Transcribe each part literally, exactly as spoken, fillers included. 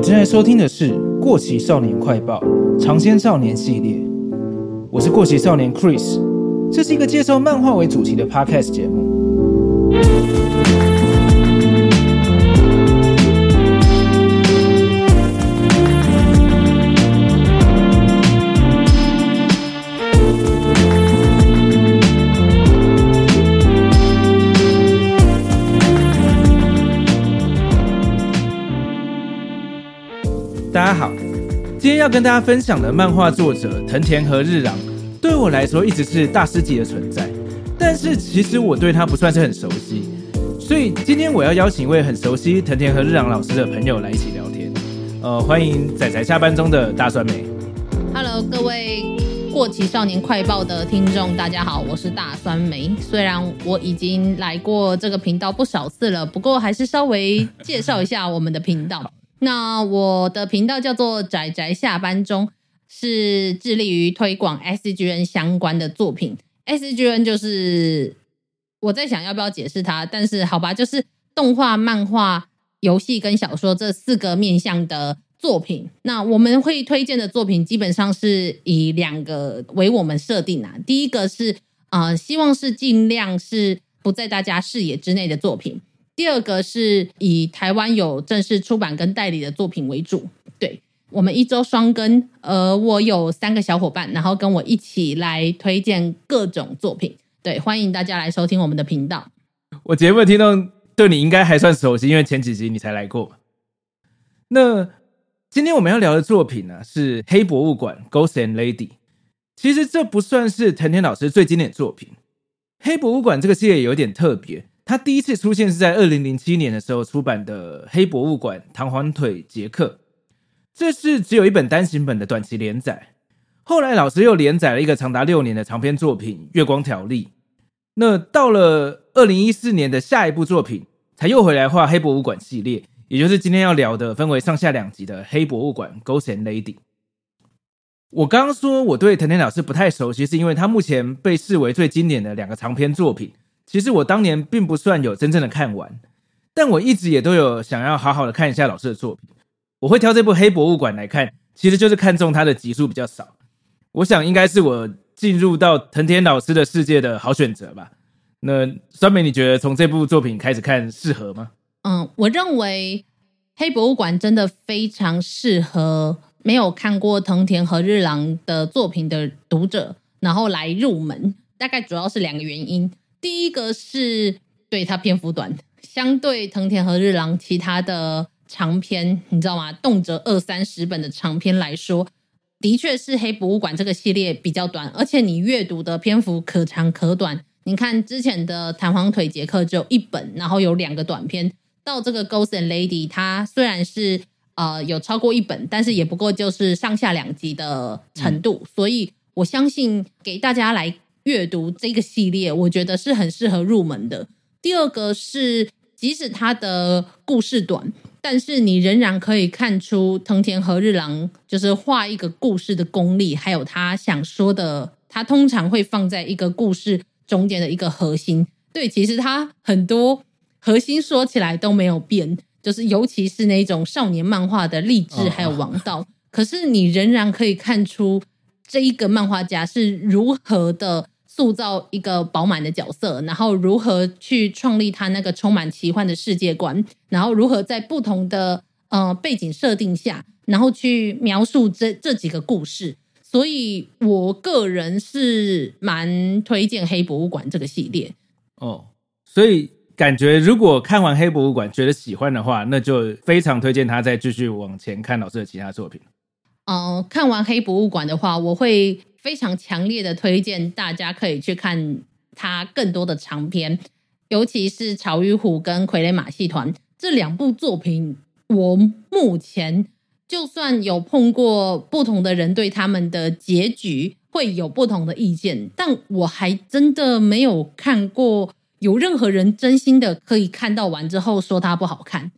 你正在收听的是《过期少年快报》尝鲜少年系列，我是过期少年 Chris， 这是一个介绍漫画为主题的 podcast 节目。大家好，今天要跟大家分享的漫画作者藤田和日郎，对我来说一直是大师级的存在，但是其实我对他不算是很熟悉，所以今天我要邀请一位很熟悉藤田和日郎老师的朋友来一起聊天。呃，欢迎仔仔下班中的大酸梅。Hello， 各位过期少年快报的听众，大家好，我是大酸梅。虽然我已经来过这个频道不少次了，不过还是稍微介绍一下我们的频道。那我的频道叫做宅宅下班中，是致力于推广 S G N 相关的作品。S G N 就是我在想要不要解释它，但是好吧，就是动画、漫画、游戏跟小说这四个面向的作品。那我们会推荐的作品基本上是以两个为我们设定啊。第一个是呃，希望是尽量是不在大家视野之内的作品。第二个是以台湾有正式出版跟代理的作品为主，对，我们一周双更，呃，我有三个小伙伴，然后跟我一起来推荐各种作品，对，欢迎大家来收听我们的频道。我节目的听众对你应该还算熟悉，因为前几集你才来过。那今天我们要聊的作品呢、啊、是《黑博物馆》Ghost and Lady。其实这不算是藤田老师最经典的作品，《黑博物馆》这个系列有点特别。他第一次出现是在二零零七年的时候出版的《黑博物馆：弹簧腿杰克》，这是只有一本单行本的短期连载。后来老师又连载了一个长达六年的长篇作品《月光条例》。那到了二零一四年的下一部作品，才又回来画《黑博物馆》系列，也就是今天要聊的分为上下两集的《黑博物馆： Ghost and Lady》。我刚刚说我对藤田老师不太熟悉，是因为他目前被视为最经典的两个长篇作品。其实我当年并不算有真正的看完，但我一直也都有想要好好的看一下老师的作品。我会挑这部《黑博物馆》来看，其实就是看中他的集数比较少。我想应该是我进入到藤田老师的世界的好选择吧。那酸梅，你觉得从这部作品开始看适合吗？嗯，我认为《黑博物馆》真的非常适合没有看过藤田和日郎的作品的读者，然后来入门。大概主要是两个原因。第一个是对它篇幅短，相对藤田和日郎其他的长篇，你知道吗？动辄二三十本的长篇来说，的确是黑博物馆这个系列比较短，而且你阅读的篇幅可长可短。你看之前的弹簧腿杰克只有一本，然后有两个短篇，到这个 Ghost and Lady 它虽然是呃有超过一本，但是也不过就是上下两集的程度、嗯、所以我相信给大家来阅读这个系列，我觉得是很适合入门的。第二个是即使它的故事短，但是你仍然可以看出藤田和日郎就是画一个故事的功力，还有他想说的，他通常会放在一个故事中间的一个核心。对，其实他很多核心说起来都没有变，就是尤其是那种少年漫画的励志还有王道、哦、可是你仍然可以看出这一个漫画家是如何的塑造一个饱满的角色，然后如何去创立他那个充满奇幻的世界观，然后如何在不同的呃背景设定下，然后去描述这这几个故事。所以我个人是蛮推荐黑博物馆这个系列哦。所以感觉如果看完黑博物馆觉得喜欢的话，那就非常推荐他再继续往前看老师的其他作品。呃，看完黑博物馆的话，我会非常强烈的推荐大家可以去看他更多的长篇，尤其是潮与虎跟傀儡马戏团这两部作品。我目前就算有碰过不同的人对他们的结局会有不同的意见，但我还真的没有看过有任何人真心的可以看到完之后说它不好看。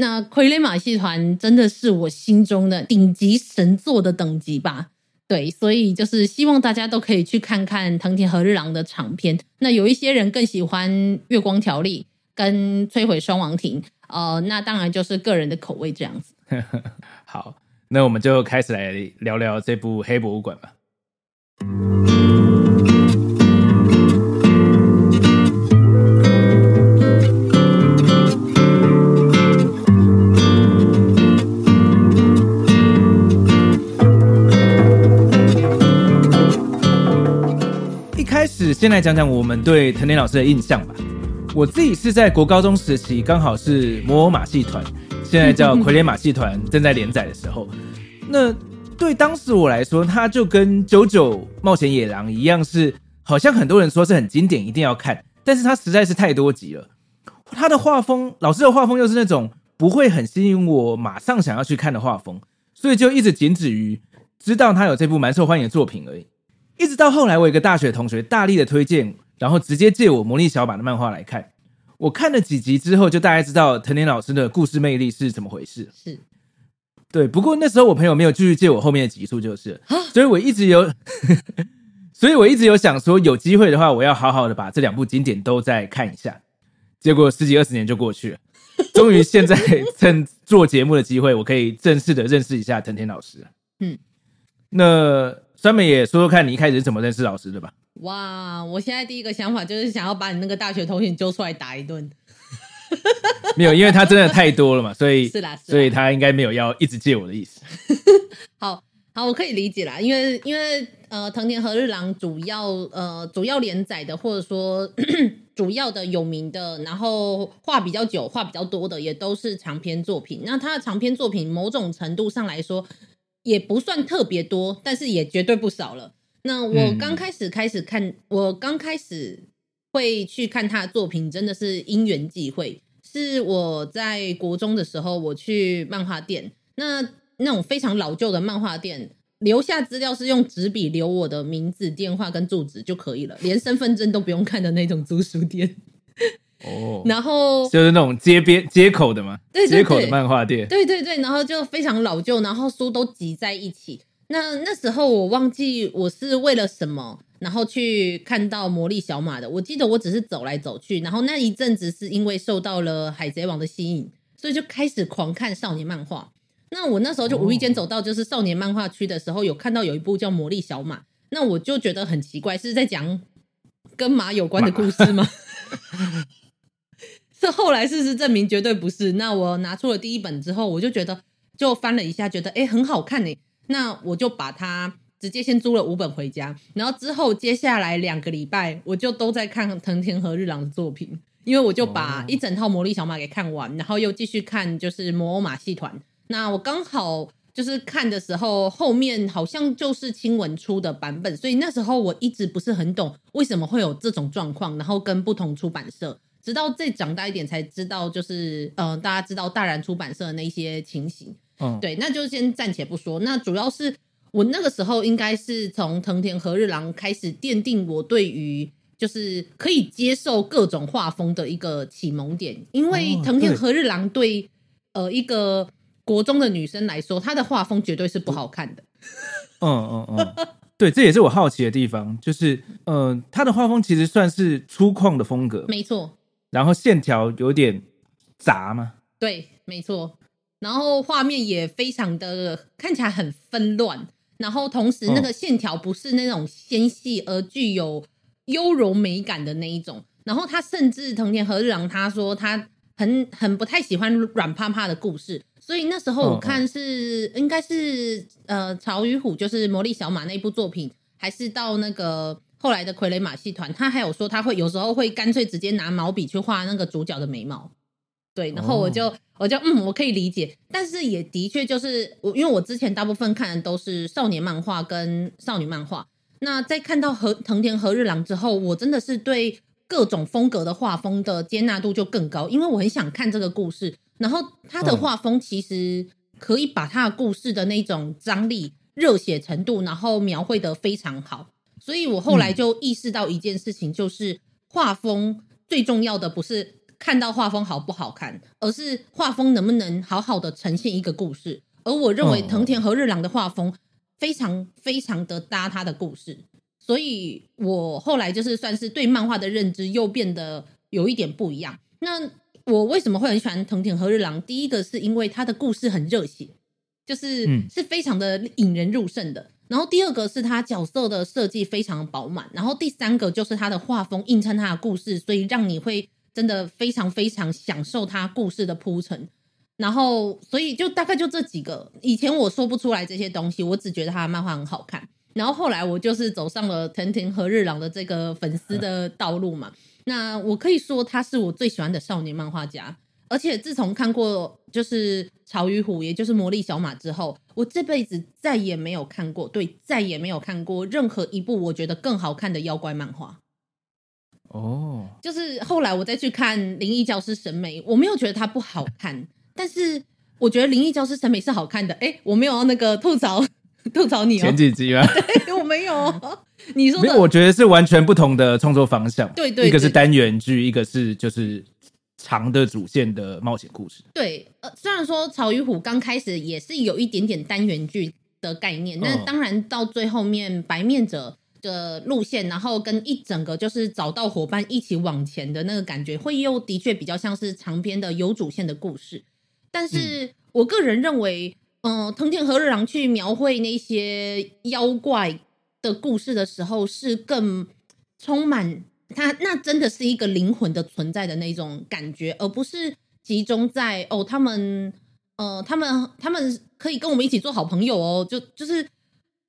那傀儡马戏团真的是我心中的顶级神作的等级吧。对，所以就是希望大家都可以去看看藤田和日郎的长篇。那有一些人更喜欢月光条例跟摧毁双王庭，呃，那当然就是个人的口味这样子。好，那我们就开始来聊聊这部《黑博物馆》吧。一开始先来讲讲我们对藤田老师的印象吧。我自己是在国高中时期，刚好是摩尔马戏团，现在叫傀儡马戏团，正在连载的时候。那对当时我来说，它就跟《JoJo 冒险野狼》一样，是好像很多人说是很经典，一定要看，但是它实在是太多集了。它的画风，老师的画风又是那种不会很吸引我马上想要去看的画风，所以就一直仅止于知道它有这部蛮受欢迎的作品而已。一直到后来，我有一个大学同学大力的推荐，然后直接借我《魔力小马》的漫画来看。我看了几集之后，就大概知道藤田老师的故事魅力是怎么回事。是，对。不过那时候我朋友没有继续借我后面的集数，就是了，所以我一直有所以我一直有想说，有机会的话我要好好的把这两部经典都再看一下。结果十几二十年就过去了，终于现在趁做节目的机会，我可以正式的认识一下藤田老师。嗯，那酸梅也说说看，你一开始是怎么认识老师的吧？哇，我现在第一个想法就是想要把你那个大学同学揪出来打一顿。没有，因为他真的太多了嘛，所以是啦，是啦，所以他应该没有要一直借我的意思。好好，我可以理解啦，因为因为呃，藤田和日郎主要呃主要连载的，或者说主要的有名的，然后话比较久、话比较多的，也都是长篇作品。那他的长篇作品某种程度上来说，也不算特别多，但是也绝对不少了。那我刚开始开始看、嗯、我刚开始会去看他的作品，真的是因缘际会。是我在国中的时候，我去漫画店，那那种非常老旧的漫画店，留下资料是用纸笔留我的名字、电话跟住址就可以了，连身份证都不用看的那种租书店。哦，然后就是那种街边街口的嘛，对对对，街口的漫画店，对对对，然后就非常老旧，然后书都挤在一起。那那时候我忘记我是为了什么，然后去看到魔力小马的。我记得我只是走来走去，然后那一阵子是因为受到了海贼王的吸引，所以就开始狂看少年漫画。那我那时候就无意间走到就是少年漫画区的时候，有看到有一部叫魔力小马，那我就觉得很奇怪，是在讲跟马有关的故事吗？是后来事实证明绝对不是。那我拿出了第一本之后，我就觉得就翻了一下，觉得诶很好看耶，那我就把它直接先租了五本回家，然后之后接下来两个礼拜我就都在看藤田和日郎的作品，因为我就把一整套《魔力小马》给看完，然后又继续看就是《魔偶马戏团》。那我刚好就是看的时候，后面好像就是清文出的版本，所以那时候我一直不是很懂为什么会有这种状况，然后跟不同出版社，直到再长大一点才知道，就是呃，大家知道大然出版社的那一些情形。嗯，对，那就先暂且不说。那主要是我那个时候应该是从藤田和日郎开始奠定我对于就是可以接受各种画风的一个启蒙点，因为藤田和日郎对、哦、呃一个国中的女生来说，她的画风绝对是不好看的。嗯嗯嗯，对，这也是我好奇的地方，就是呃，她的画风其实算是粗犷的风格，没错。然后线条有点杂嘛，对，没错。然后画面也非常的看起来很纷乱，然后同时那个线条不是那种纤细而具有优柔美感的那一种。然后他甚至藤田和日郎他说他很很不太喜欢软趴趴的故事，所以那时候我看是、哦、应该是呃潮与虎就是魔力小马那部作品，还是到那个后来的傀儡马戏团，他还有说他会有时候会干脆直接拿毛笔去画那个主角的眉毛。对，然后我就、oh. 我就嗯，我可以理解，但是也的确就是我，因为我之前大部分看的都是少年漫画跟少女漫画，那在看到和藤田和日郎之后，我真的是对各种风格的画风的接纳度就更高，因为我很想看这个故事，然后他的画风其实可以把他的故事的那种张力、热血程度，然后描绘得非常好，所以我后来就意识到一件事情，就是、嗯、画风最重要的不是看到画风好不好看，而是画风能不能好好的呈现一个故事。而我认为藤田和日郎的画风非常非常的搭他的故事，所以我后来就是算是对漫画的认知又变得有一点不一样。那我为什么会很喜欢藤井和日郎，第一个是因为他的故事很热血，就是、嗯、是非常的引人入胜的，然后第二个是他角色的设计非常饱满，然后第三个就是他的画风映衬他的故事，所以让你会真的非常非常享受他故事的铺陈，然后所以就大概就这几个，以前我说不出来这些东西，我只觉得他的漫画很好看，然后后来我就是走上了藤井和日郎的这个粉丝的道路嘛、嗯、那我可以说他是我最喜欢的少年漫画家，而且自从看过就是潮与虎，也就是魔力小马之后，我这辈子再也没有看过，对，再也没有看过任何一部我觉得更好看的妖怪漫画。哦，就是后来我再去看《灵异教师神美》，我没有觉得它不好看，但是我觉得《灵异教师神美》是好看的。哎，我没有那个吐槽吐槽你哦，前几集吗？对，我没有。你说的没有，我觉得是完全不同的创作方向。对 对, 对，一个是单元剧，一个是就是。长的主线的冒险故事，对、呃、虽然说潮与虎刚开始也是有一点点单元剧的概念，但、嗯、当然到最后面白面者的路线，然后跟一整个就是找到伙伴一起往前的那个感觉，会又的确比较像是长篇的有主线的故事，但是我个人认为、呃、藤井和日郎去描绘那些妖怪的故事的时候，是更充满他那真的是一个灵魂的存在的那种感觉，而不是集中在哦他们呃他们他们可以跟我们一起做好朋友哦，就就是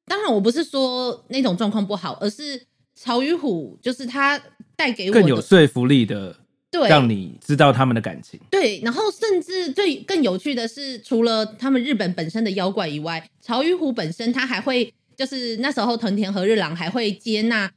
当然我不是说那种状况不好，而是潮与虎就是他带给我的更有说服力的，对，让你知道他们的感情。对，然后甚至最更有趣的是，除了他们日本本身的妖怪以外，潮与虎本身他还会就是那时候藤田和日郎还会接纳。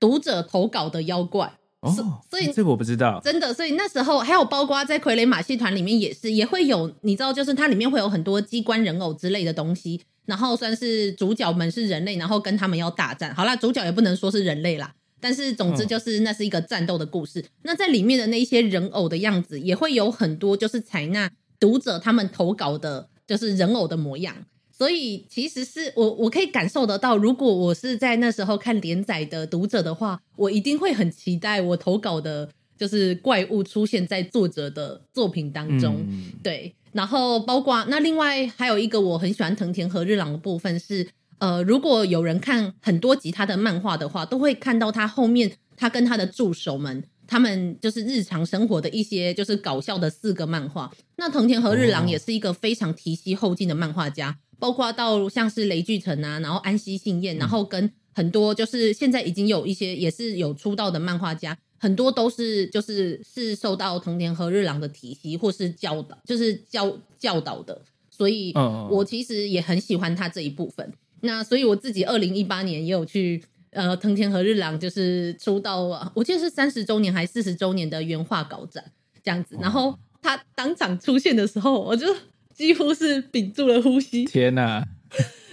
读者投稿的妖怪哦，所以这个我不知道，真的，所以那时候还有包括在傀儡马戏团里面也是也会有，你知道就是它里面会有很多机关人偶之类的东西，然后算是主角们是人类，然后跟他们要大战，好啦，主角也不能说是人类啦，但是总之就是那是一个战斗的故事、哦、那在里面的那些人偶的样子也会有很多就是采纳读者他们投稿的就是人偶的模样，所以其实是我我可以感受得到，如果我是在那时候看连载的读者的话，我一定会很期待我投稿的就是怪物出现在作者的作品当中、嗯、对，然后包括那另外还有一个我很喜欢藤田和日郎的部分是呃，如果有人看很多集他的漫画的话，都会看到他后面他跟他的助手们他们就是日常生活的一些就是搞笑的四个漫画，那藤田和日郎也是一个非常提携后进的漫画家、哦，包括到像是雷巨城啊，然后安西信彦、嗯、然后跟很多就是现在已经有一些也是有出道的漫画家，很多都是就是是受到藤田和日郎的提携或是教导就是教教导的，所以我其实也很喜欢他这一部分，那所以我自己二零一八年也有去呃藤田和日郎就是出道，我记得是三十周年还是四十周年的原画稿展这样子，然后他当场出现的时候我就几乎是屏住了呼吸，天哪、啊！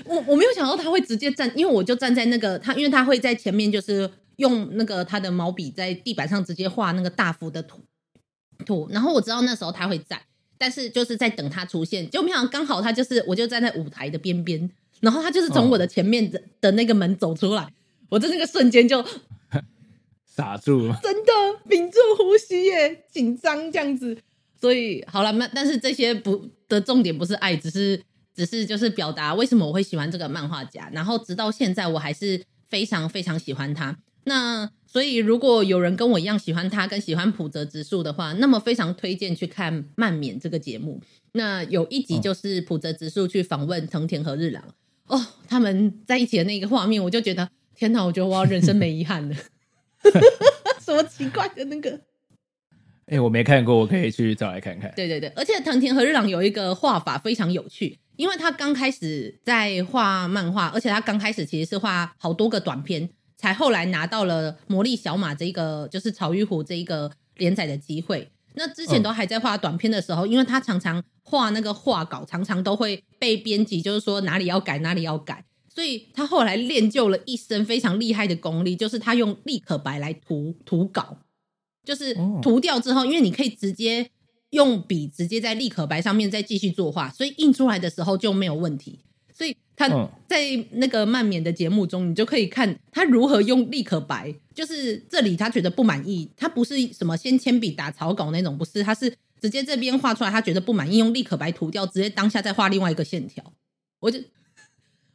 我我没有想到他会直接站，因为我就站在那个他，因为他会在前面就是用那个他的毛笔在地板上直接画那个大幅的图图，然后我知道那时候他会站，但是就是在等他出现，就没想到刚好他就是我就站在舞台的边边，然后他就是从我的前面 的,、哦、的那个门走出来，我在那个瞬间就傻住了，真的屏住呼吸耶，紧张这样子。所以好了，但是这些不的重点不是爱，只是只是就是表达为什么我会喜欢这个漫画家，然后直到现在我还是非常非常喜欢他。那所以如果有人跟我一样喜欢他跟喜欢浦泽直树的话，那么非常推荐去看漫免这个节目，那有一集就是浦泽直树去访问藤田和日郎，哦，他们在一起的那个画面，我就觉得天哪，我觉得我要人生没遗憾了什么奇怪的那个哎、欸，我没看过，我可以去找来看看。对对对，而且藤田和日郎有一个画法非常有趣，因为他刚开始在画漫画，而且他刚开始其实是画好多个短篇，才后来拿到了魔力小马这一个就是潮与虎这一个连载的机会。那之前都还在画短篇的时候、嗯、因为他常常画那个画稿常常都会被编辑就是说哪里要改哪里要改，所以他后来练就了一身非常厉害的功力，就是他用立可白来涂涂稿，就是涂掉之后，因为你可以直接用笔直接在立可白上面再继续作画，所以印出来的时候就没有问题，所以他在那个漫免的节目中你就可以看他如何用立可白，就是这里他觉得不满意，他不是什么先铅笔打草稿那种，不是，他是直接这边画出来他觉得不满意，用立可白涂掉，直接当下再画另外一个线条。我就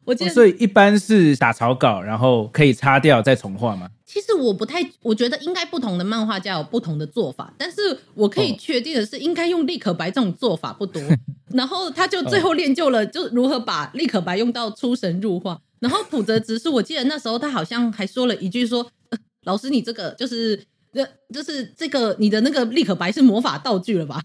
我记得、哦、所以一般是打草稿然后可以擦掉再重画吗？其实我不太，我觉得应该不同的漫画家有不同的做法，但是我可以确定的是应该用立可白这种做法不多、哦、然后他就最后练就了就如何把立可白用到出神入化。然后浦泽直树我记得那时候他好像还说了一句说、呃、老师你这个就是就是这个你的那个立可白是魔法道具了吧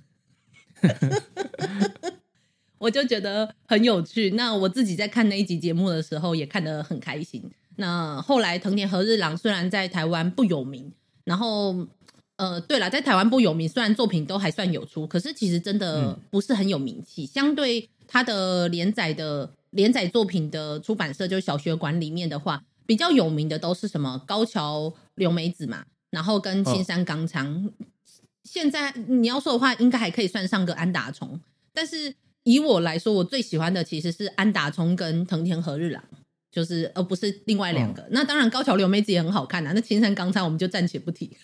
我就觉得很有趣。那我自己在看那一集节目的时候也看得很开心。那后来藤田和日郎虽然在台湾不有名，然后呃，对了，在台湾不有名，虽然作品都还算有出，可是其实真的不是很有名气、嗯、相对他的连载的连载作品的出版社就是小学馆里面的话，比较有名的都是什么高桥留美子嘛，然后跟青山刚昌、哦、现在你要说的话应该还可以算上个安达充，但是以我来说我最喜欢的其实是安达充跟藤田和日郎，就是而不是另外两个、哦、那当然高桥留美子也很好看啊，那青山刚昌我们就暂且不提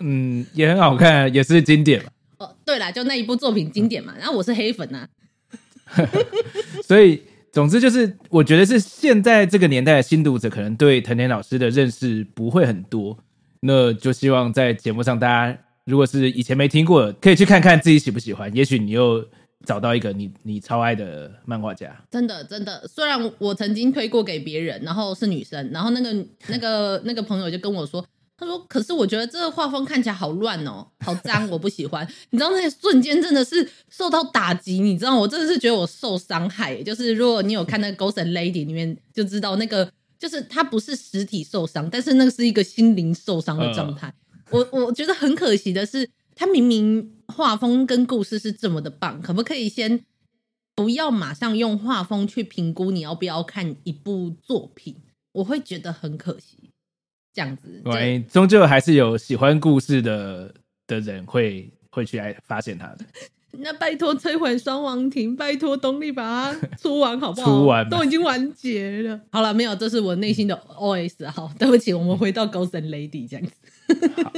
嗯，也很好看、啊、也是经典嘛、哦、对啦，就那一部作品经典嘛、嗯、然后我是黑粉啊所以总之就是我觉得是现在这个年代的新读者可能对藤田老师的认识不会很多，那就希望在节目上大家如果是以前没听过可以去看看自己喜不喜欢，也许你又找到一个 你, 你超爱的漫画家。真的真的，虽然我曾经推过给别人然后是女生，然后那个那个那个朋友就跟我说，他说可是我觉得这个画风看起来好乱哦，好脏我不喜欢你知道那瞬间真的是受到打击，你知道我真的是觉得我受伤害，就是如果你有看那个 Ghost and Lady 里面就知道，那个就是它不是实体受伤，但是那个是一个心灵受伤的状态、呃、我, 我觉得很可惜的是他明明画风跟故事是这么的棒，可不可以先不要马上用画风去评估你要不要看一部作品，我会觉得很可惜这样子。对，终究还是有喜欢故事的的人会会去发现他的。那拜托摧毁双王庭，拜托东立把它出完好不好？出完都已经完结了。好了，没有，这是我内心的 O S。好，对不起，我们回到 Ghost and Lady 这样子。好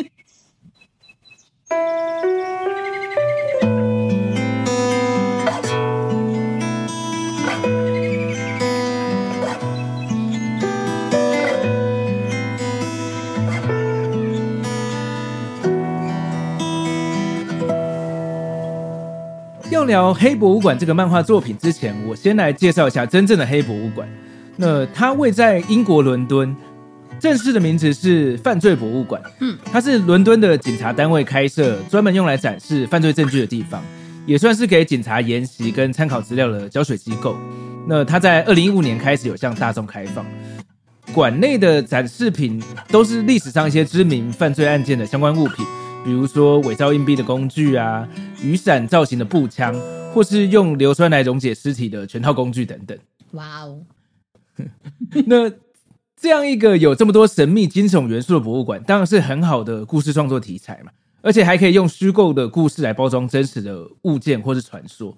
要聊黑博物馆这个漫画作品之前，我先来介绍一下真正的黑博物馆。那它位在英国伦敦，正式的名字是犯罪博物馆。嗯，它是伦敦的警察单位开设，专门用来展示犯罪证据的地方，也算是给警察研习跟参考资料的教学机构。那它在二零一五年开始有向大众开放，馆内的展示品都是历史上一些知名犯罪案件的相关物品，比如说伪造硬币的工具啊，雨伞造型的步枪，或是用硫酸来溶解尸体的全套工具等等。哇哦那这样一个有这么多神秘惊悚元素的博物馆，当然是很好的故事创作题材嘛，而且还可以用虚构的故事来包装真实的物件或是传说。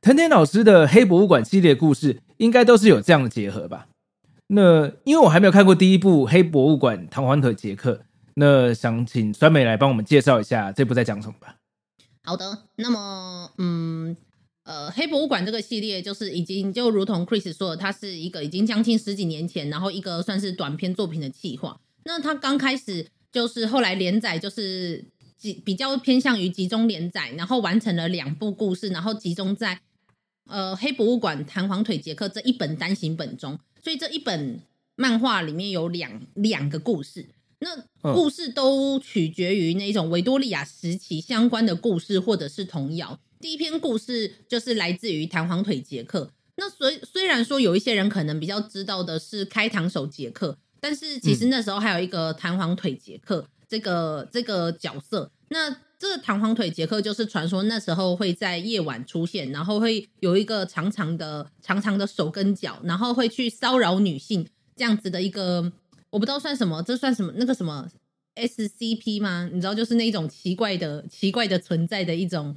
藤田老师的黑博物馆系列故事应该都是有这样的结合吧。那因为我还没有看过第一部黑博物馆唐环和杰克，那想请酸梅来帮我们介绍一下这部在讲什么吧。好的，那么嗯呃，黑博物馆这个系列就是已经就如同 Chris 说的，它是一个已经将近十几年前然后一个算是短篇作品的企划。那它刚开始就是后来连载就是比较偏向于集中连载，然后完成了两部故事，然后集中在呃黑博物馆弹簧腿杰克这一本单行本中，所以这一本漫画里面有两两个故事。那故事都取决于那种维多利亚时期相关的故事或者是童谣。第一篇故事就是来自于弹簧腿杰克，那所以虽然说有一些人可能比较知道的是开膛手杰克，但是其实那时候还有一个弹簧腿杰克、嗯、这个这个角色。那这个弹簧腿杰克就是传说那时候会在夜晚出现，然后会有一个长长的长长的手跟脚，然后会去骚扰女性这样子的一个，我不知道算什么，这算什么那个什么 S C P 吗？你知道，就是那种奇怪的奇怪的存在的一种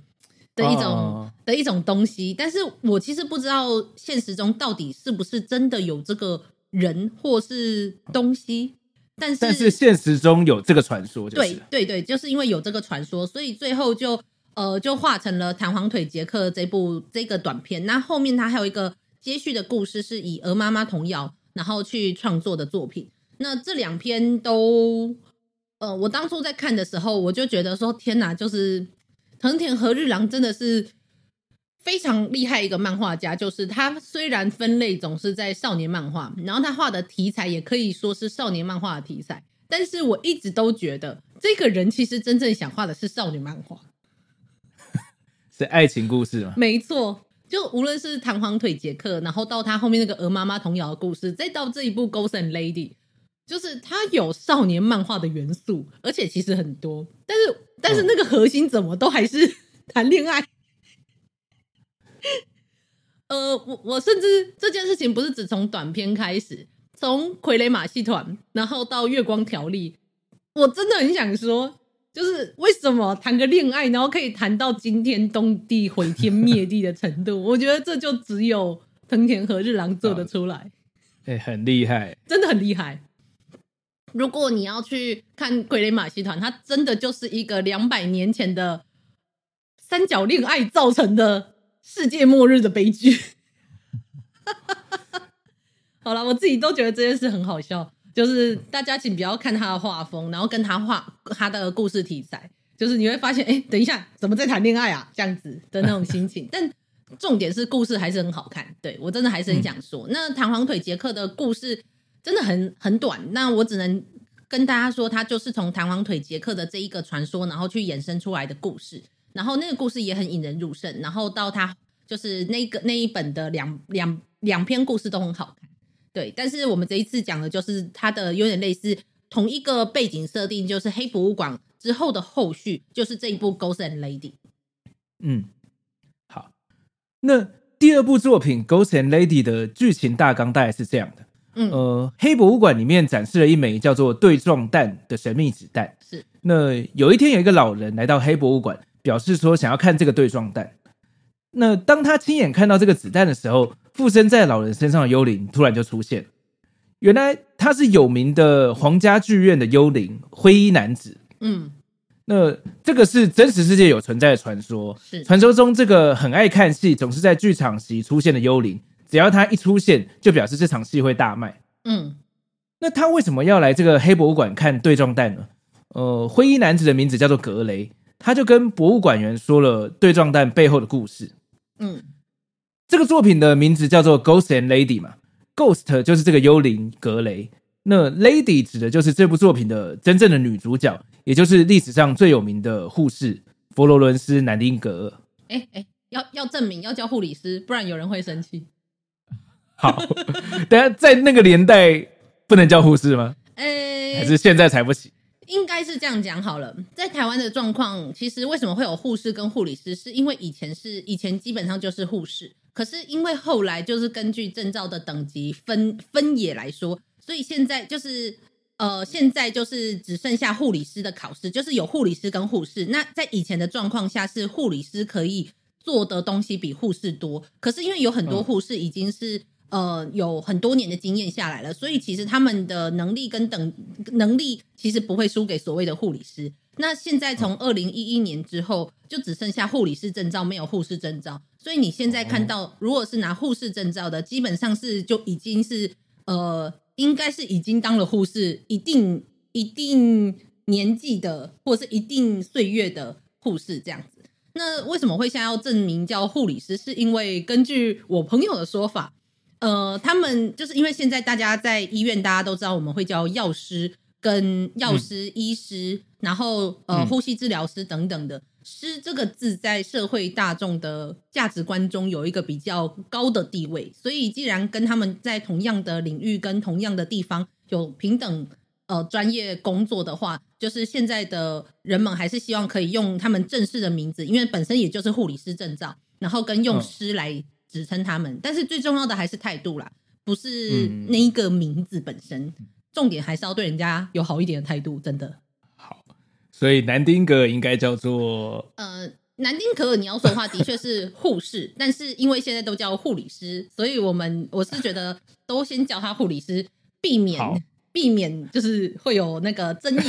的一种、oh. 的一种东西。但是我其实不知道现实中到底是不是真的有这个人或是东西。但是但是现实中有这个传说、就是、对对对，就是因为有这个传说，所以最后就呃就化成了弹簧腿杰克这部这个短片。那后面它还有一个接续的故事，是以鹅妈妈童谣然后去创作的作品。那这两篇都呃我当初在看的时候，我就觉得说天哪，就是藤田和日郎真的是非常厉害一个漫画家，就是他虽然分类总是在少年漫画，然后他画的题材也可以说是少年漫画的题材，但是我一直都觉得这个人其实真正想画的是少女漫画，是爱情故事吗？没错，就无论是弹簧腿杰克，然后到他后面那个鹅妈妈童谣的故事，再到这一部 Ghost and Lady， 就是他有少年漫画的元素，而且其实很多，但是但是那个核心怎么都还是谈恋爱。呃我，我甚至这件事情不是只从短片开始，从傀儡马戏团然后到月光条例，我真的很想说，就是为什么谈个恋爱然后可以谈到惊天动地毁天灭地的程度。我觉得这就只有藤田和日郎做得出来、欸、很厉害，真的很厉害。如果你要去看傀儡马戏团，它真的就是一个两百年前的三角恋爱造成的世界末日的悲剧。好啦，我自己都觉得这件事很好笑，就是大家请不要看他的画风，然后跟他画他的故事题材，就是你会发现哎、欸，等一下怎么在谈恋爱啊，这样子的那种心情。但重点是故事还是很好看，对，我真的还是很想说、嗯、那弹簧腿杰克的故事真的很很短，那我只能跟大家说他就是从弹簧腿杰克的这一个传说然后去衍生出来的故事，然后那个故事也很引人入胜，然后到他就是那个那一本的两两两篇故事都很好看，对。但是我们这一次讲的就是他的有点类似同一个背景设定，就是黑博物馆之后的后续，就是这一部 Ghost and Lady。 嗯，好，那第二部作品 Ghost and Lady 的剧情大纲大概是这样的、嗯、呃，黑博物馆里面展示了一枚叫做对撞弹的神秘子弹，是那有一天有一个老人来到黑博物馆，表示说想要看这个对撞弹。那当他亲眼看到这个子弹的时候，附身在老人身上的幽灵突然就出现。原来他是有名的皇家剧院的幽灵灰衣男子。嗯，那这个是真实世界有存在的传说，传说中这个很爱看戏总是在剧场席出现的幽灵，只要他一出现就表示这场戏会大卖。嗯，那他为什么要来这个黑博物馆看对撞弹呢？呃，灰衣男子的名字叫做格雷，他就跟博物馆员说了对撞弹背后的故事。嗯，这个作品的名字叫做 Ghost and Lady 嘛， Ghost 就是这个幽灵格雷，那 Lady 指的就是这部作品的真正的女主角，也就是历史上最有名的护士佛罗伦斯南丁格尔。哎哎，要要证明要叫护理师，不然有人会生气。好，等下在那个年代不能叫护士吗？哎，还是现在才不行？应该是这样讲好了，在台湾的状况，其实为什么会有护士跟护理师，是因为以前是以前基本上就是护士，可是因为后来就是根据证照的等级分分野来说，所以现在就是呃，现在就是只剩下护理师的考试，就是有护理师跟护士。那在以前的状况下，是护理师可以做的东西比护士多，可是因为有很多护士已经是、嗯呃，有很多年的经验下来了，所以其实他们的能力跟等能力其实不会输给所谓的护理师。那现在从二零一一年之后，就只剩下护理师证照，没有护士证照。所以你现在看到，如果是拿护士证照的，基本上是就已经是呃，应该是已经当了护士一定一定年纪的，或是一定岁月的护士这样子。那为什么会现在要证明叫护理师？是因为根据我朋友的说法。呃，他们就是因为现在大家在医院，大家都知道我们会叫药师跟药师、嗯、医师，然后呃、嗯、呼吸治疗师等等的师这个字在社会大众的价值观中有一个比较高的地位，所以既然跟他们在同样的领域跟同样的地方有平等呃专业工作的话，就是现在的人们还是希望可以用他们正式的名字，因为本身也就是护理师证照，然后跟用师来、嗯指称他们，但是最重要的还是态度啦，不是那一个名字本身、嗯、重点还是要对人家有好一点的态度，真的好。所以南丁格尔应该叫做呃，南丁格尔你要说的话的确是护士，但是因为现在都叫护理师，所以我们我是觉得都先叫他护理师，避免避免就是会有那个争议。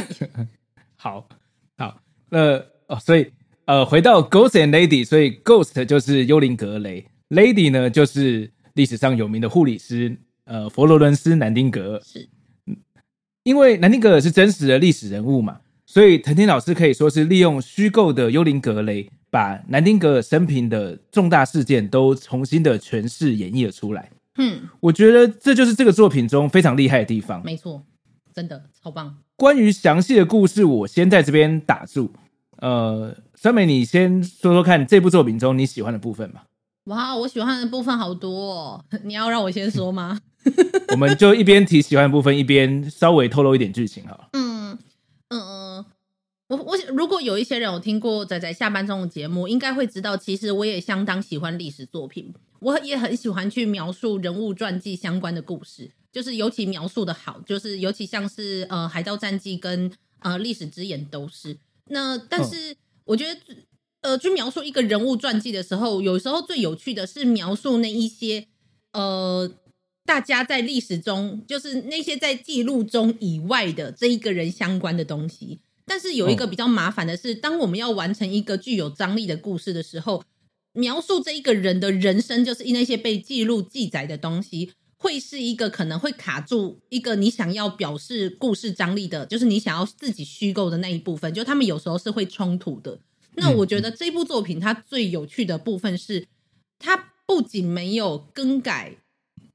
好好，呃哦，所以呃回到 Ghost and Lady， 所以 Ghost 就是幽灵格雷， Lady 呢就是历史上有名的护理师呃佛罗伦斯南丁格尔。是，因为南丁格尔是真实的历史人物嘛，所以藤田老师可以说是利用虚构的幽灵格雷，把南丁格尔生平的重大事件都重新的诠释演绎了出来。嗯，我觉得这就是这个作品中非常厉害的地方。没错，真的超棒。关于详细的故事我先在这边打住，呃，酸梅你先说说看这部作品中你喜欢的部分吧。哇，我喜欢的部分好多哦，你要让我先说吗？我们就一边提喜欢的部分一边稍微透露一点剧情好了。嗯嗯嗯，我我如果有一些人有听过宅宅下班中的节目，应该会知道其实我也相当喜欢历史作品，我也很喜欢去描述人物传记相关的故事，就是尤其描述的好，就是尤其像是呃《海盗战记》跟呃《历史之眼》都是。那但是我觉得、嗯、呃，去描述一个人物传记的时候，有时候最有趣的是描述那一些呃大家在历史中，就是那些在记录中以外的这一个人相关的东西。但是有一个比较麻烦的是，当我们要完成一个具有张力的故事的时候，描述这一个人的人生，就是那些被记录记载的东西，会是一个可能会卡住一个你想要表示故事张力的，就是你想要自己虚构的那一部分，就他们有时候是会冲突的。那我觉得这部作品它最有趣的部分是，它不仅没有更改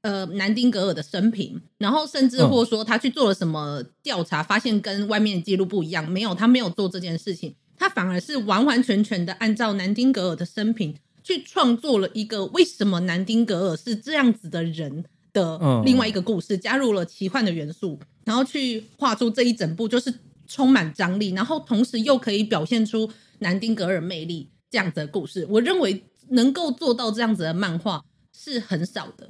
呃，南丁格尔的生平，然后甚至或说他去做了什么调查、嗯、发现跟外面的记录不一样，没有，他没有做这件事情，他反而是完完全全的按照南丁格尔的生平去创作了一个为什么南丁格尔是这样子的人的另外一个故事、嗯、加入了奇幻的元素，然后去画出这一整部就是充满张力，然后同时又可以表现出南丁格尔魅力这样子的故事。我认为能够做到这样子的漫画是很少的，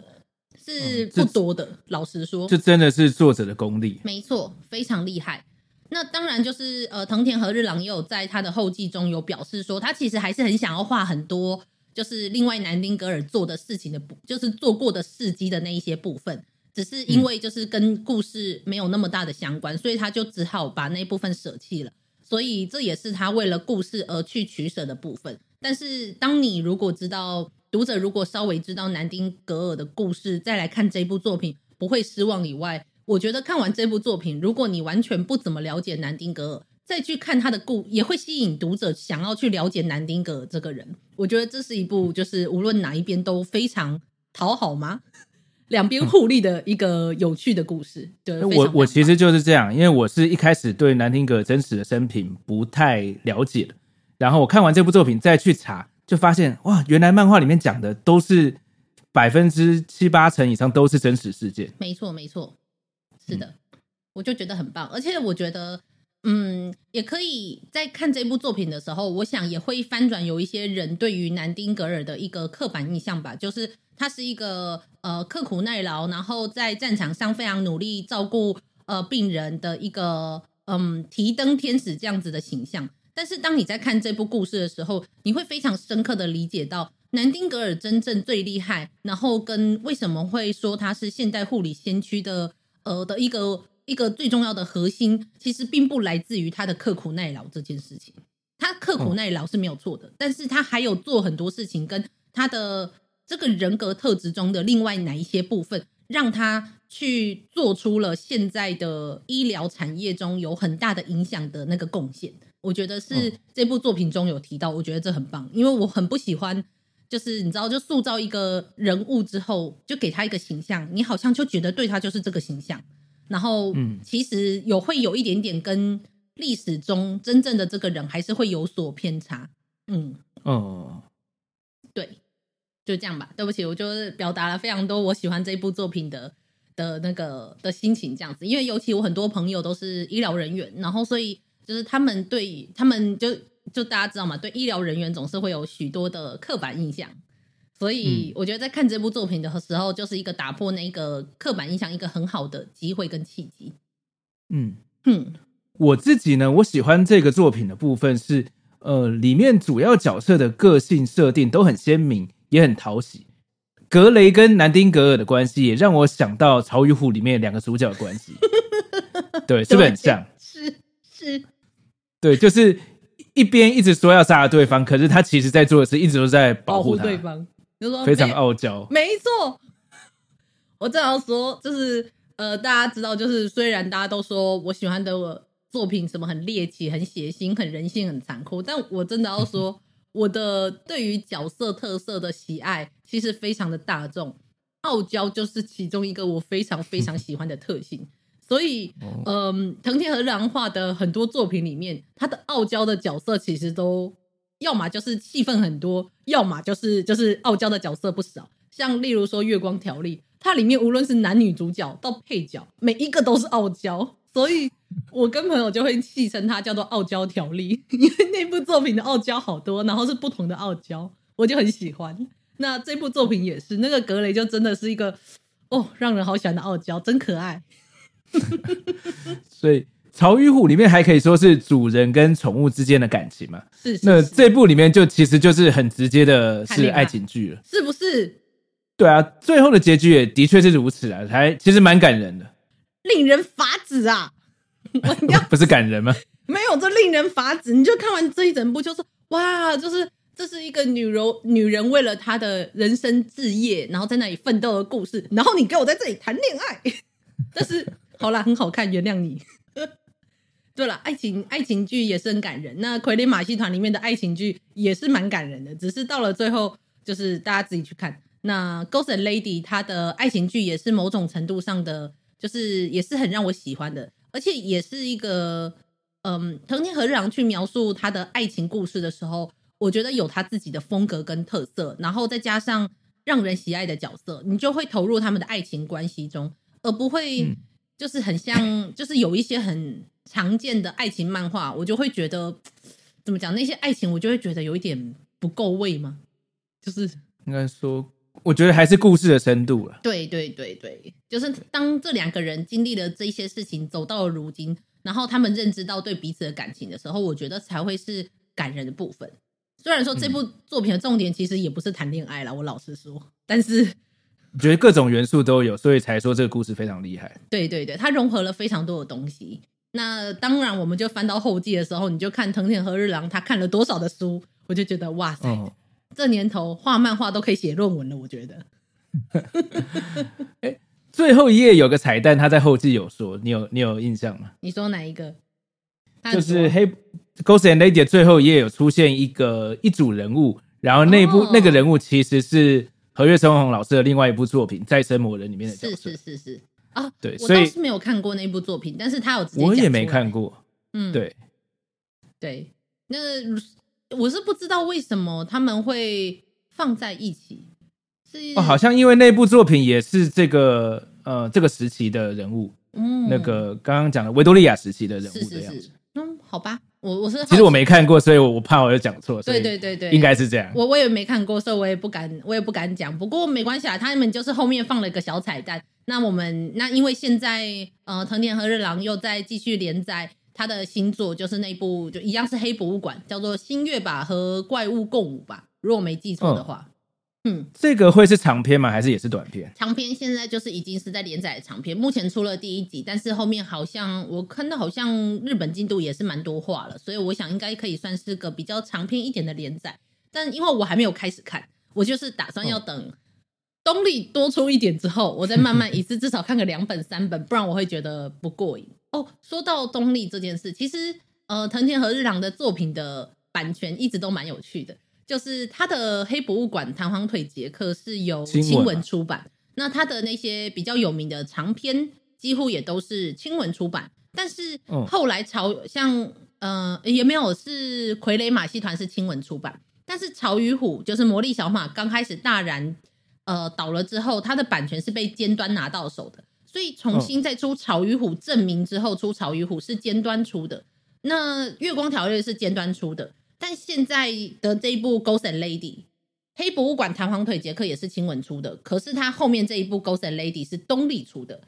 是不多的、嗯、老实说这真的是作者的功力，没错，非常厉害。那当然就是呃，藤田和日郎也有在他的后记中有表示说，他其实还是很想要画很多就是另外南丁格尔做的事情的，就是做过的事迹的那一些部分，只是因为就是跟故事没有那么大的相关、嗯、所以他就只好把那部分舍弃了，所以这也是他为了故事而去取舍的部分。但是当你如果知道读者如果稍微知道南丁格尔的故事，再来看这部作品不会失望以外，我觉得看完这部作品，如果你完全不怎么了解南丁格尔，再去看他的故也会吸引读者想要去了解南丁格尔这个人。我觉得这是一部就是无论哪一边都非常讨好吗两边互利的一个有趣的故事、嗯、我, 我其实就是这样，因为我是一开始对南丁格尔真实的生平不太了解的，然后我看完这部作品再去查，就发现哇，原来漫画里面讲的都是百分之七八成以上都是真实事件。没错没错，是的、嗯、我就觉得很棒。而且我觉得嗯，也可以在看这部作品的时候，我想也会翻转有一些人对于南丁格尔的一个刻板印象吧，就是他是一个呃刻苦耐劳，然后在战场上非常努力照顾呃病人的一个嗯提灯天使这样子的形象。但是当你在看这部故事的时候，你会非常深刻的理解到南丁格尔真正最厉害，然后跟为什么会说他是现代护理先驱的呃的一个一个最重要的核心，其实并不来自于他的刻苦耐劳这件事情。他刻苦耐劳是没有错的、嗯、但是他还有做很多事情，跟他的这个人格特质中的另外哪一些部分，让他去做出了现在的医疗产业中有很大的影响的那个贡献。我觉得是这部作品中有提到、嗯、我觉得这很棒，因为我很不喜欢就是你知道就塑造一个人物之后就给他一个形象，你好像就觉得对他就是这个形象，然后其实有会有一点点跟历史中真正的这个人还是会有所偏差。嗯哦，对，就这样吧。对不起，我就表达了非常多我喜欢这部作品的的那个的心情这样子。因为尤其我很多朋友都是医疗人员，然后所以就是他们对他们就就大家知道嘛，对医疗人员总是会有许多的刻板印象，所以我觉得在看这部作品的时候，就是一个打破那个刻板印象一个很好的机会跟契机。嗯嗯，我自己呢，我喜欢这个作品的部分是，呃，里面主要角色的个性设定都很鲜明，也很讨喜。格雷跟南丁格尔的关系也让我想到《潮与虎》里面两个主角的关系对，是不是很像？是是，对，就是一边一直说要杀了对方，可是他其实在做的事一直都在保护他保护对方，就是说非常傲娇。没错，我正要说，就是呃，大家知道，就是虽然大家都说我喜欢的我作品什么很猎奇、很血腥、很人性、很残酷，但我真的要说，我的对于角色特色的喜爱其实非常的大众，傲娇就是其中一个我非常非常喜欢的特性。所以嗯，藤田和郎画的很多作品里面，他的傲娇的角色其实都要么就是戏份很多，要么就是就是傲娇的角色不少。像例如说月光条例，它里面无论是男女主角到配角，每一个都是傲娇，所以我跟朋友就会戏称它叫做傲娇条例，因为那部作品的傲娇好多，然后是不同的傲娇，我就很喜欢。那这部作品也是，那个格雷就真的是一个哦，让人好喜欢的傲娇，真可爱。所以曹与虎里面还可以说是主人跟宠物之间的感情嘛，是是是。那这部里面就其实就是很直接的是爱情剧了，是不是？对啊，最后的结局也的确是如此啊，还其实蛮感人的，令人发指啊！不是感人吗？没有，这令人发指。你就看完这一整部，就是哇，就是。这是一个女人，女人为了她的人生志业，然后在那里奋斗的故事。然后你给我在这里谈恋爱，但是好啦，很好看，原谅你。对啦，爱情爱情剧也是很感人。那《傀儡马戏团》里面的爱情剧也是蛮感人的，只是到了最后，就是大家自己去看。那《Ghost and Lady》她的爱情剧也是某种程度上的，就是也是很让我喜欢的，而且也是一个嗯，藤田和日郎去描述她的爱情故事的时候。我觉得有他自己的风格跟特色，然后再加上让人喜爱的角色，你就会投入他们的爱情关系中，而不会就是很像、嗯、就是有一些很常见的爱情漫画，我就会觉得怎么讲，那些爱情我就会觉得有一点不够味嘛，就是应该说我觉得还是故事的深度了、啊。对对对对，就是当这两个人经历了这些事情，走到了如今，然后他们认知到对彼此的感情的时候，我觉得才会是感人的部分。虽然说这部作品的重点其实也不是谈恋爱啦，我老实说，但是我觉得各种元素都有，所以才说这个故事非常厉害。对对对，它融合了非常多的东西。那当然我们就翻到后记的时候，你就看藤田和日郎他看了多少的书，我就觉得哇塞、哦、这年头画漫画都可以写论文了，我觉得、欸、最后一页有个彩蛋，他在后记有说，你有你有印象吗？你说哪一个？就是黑 Ghost and Lady 的最后一页有出现一个一组人物，然后那部、哦、那个人物其实是和月伸宏老师的另外一部作品《再生魔人》里面的角色。是是是是啊，对，我倒是没有看过那部作品，但是他有直接讲出来。我也没看过，嗯，对对，那我是不知道为什么他们会放在一起，是、哦、好像因为那部作品也是这个呃这个时期的人物，嗯，那个刚刚讲的维多利亚时期的人物的样子。是是是，嗯，好吧，我我是其实我没看过，所以我怕我有讲错。对对对对，应该是这样。我我也没看过，所以我也不敢，我也不敢讲。不过没关系啊，他们就是后面放了一个小彩蛋。那我们那因为现在呃，藤田和日郎又在继续连载他的新作，就是那部就一样是黑博物馆，叫做《新月吧和怪物共舞吧》，如果没记错的话。嗯嗯，这个会是长篇吗？还是也是短篇？长篇现在就是已经是在连载的长篇，目前出了第一集，但是后面好像我看到好像日本进度也是蛮多话了，所以我想应该可以算是个比较长篇一点的连载。但因为我还没有开始看，我就是打算要等东立多出一点之后，我再慢慢一次至少看个两本三本，不然我会觉得不过瘾。哦，说到东立这件事，其实呃，藤田和日郎的作品的版权一直都蛮有趣的。就是他的黑博物馆弹簧腿杰克是由青文出版，那他的那些比较有名的长篇几乎也都是青文出版，但是后来潮、哦、像呃也没有，是傀儡马戏团是青文出版，但是潮与虎就是魔力小马刚开始大然呃倒了之后，他的版权是被尖端拿到手的，所以重新再出潮与虎证明之后出潮与虎是尖端出的，那月光条例是尖端出的，但现在的这一部 Ghost and Lady 黑博物馆弹簧腿杰克也是青文出的，可是他后面这一部 Ghost and Lady 是东立出的。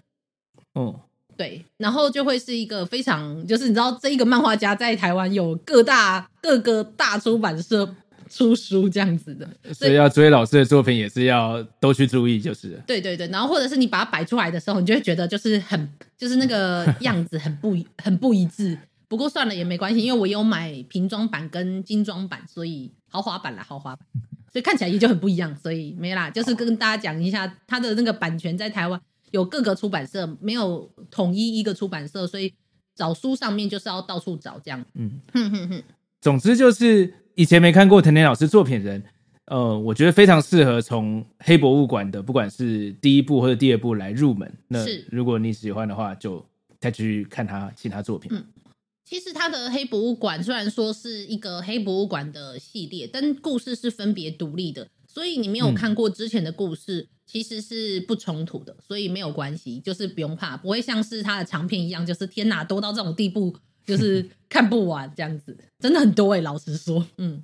嗯，对，然后就会是一个非常，就是你知道这一个漫画家在台湾有各大各个大出版社出书这样子的，所以要追老师的作品也是要都去注意，就是对对对，然后或者是你把它摆出来的时候你就会觉得就是很就是那个样子很不很不一致，不过算了也没关系，因为我有买瓶装版跟精装版，所以豪华版啦豪华版，所以看起来也就很不一样，所以没啦，就是跟大家讲一下它的那个版权在台湾有各个出版社，没有统一一个出版社，所以找书上面就是要到处找这样。嗯哼哼哼，总之就是以前没看过藤田老师作品人，呃，我觉得非常适合从黑博物馆的不管是第一部或者第二部来入门。那如果你喜欢的话，就再去看他其他作品。嗯，其实他的黑博物馆虽然说是一个黑博物馆的系列，但故事是分别独立的，所以你没有看过之前的故事。嗯，其实是不冲突的，所以没有关系，就是不用怕，不会像是他的长片一样就是天哪多到这种地步就是看不完这样子，真的很多耶、欸、老实说。嗯，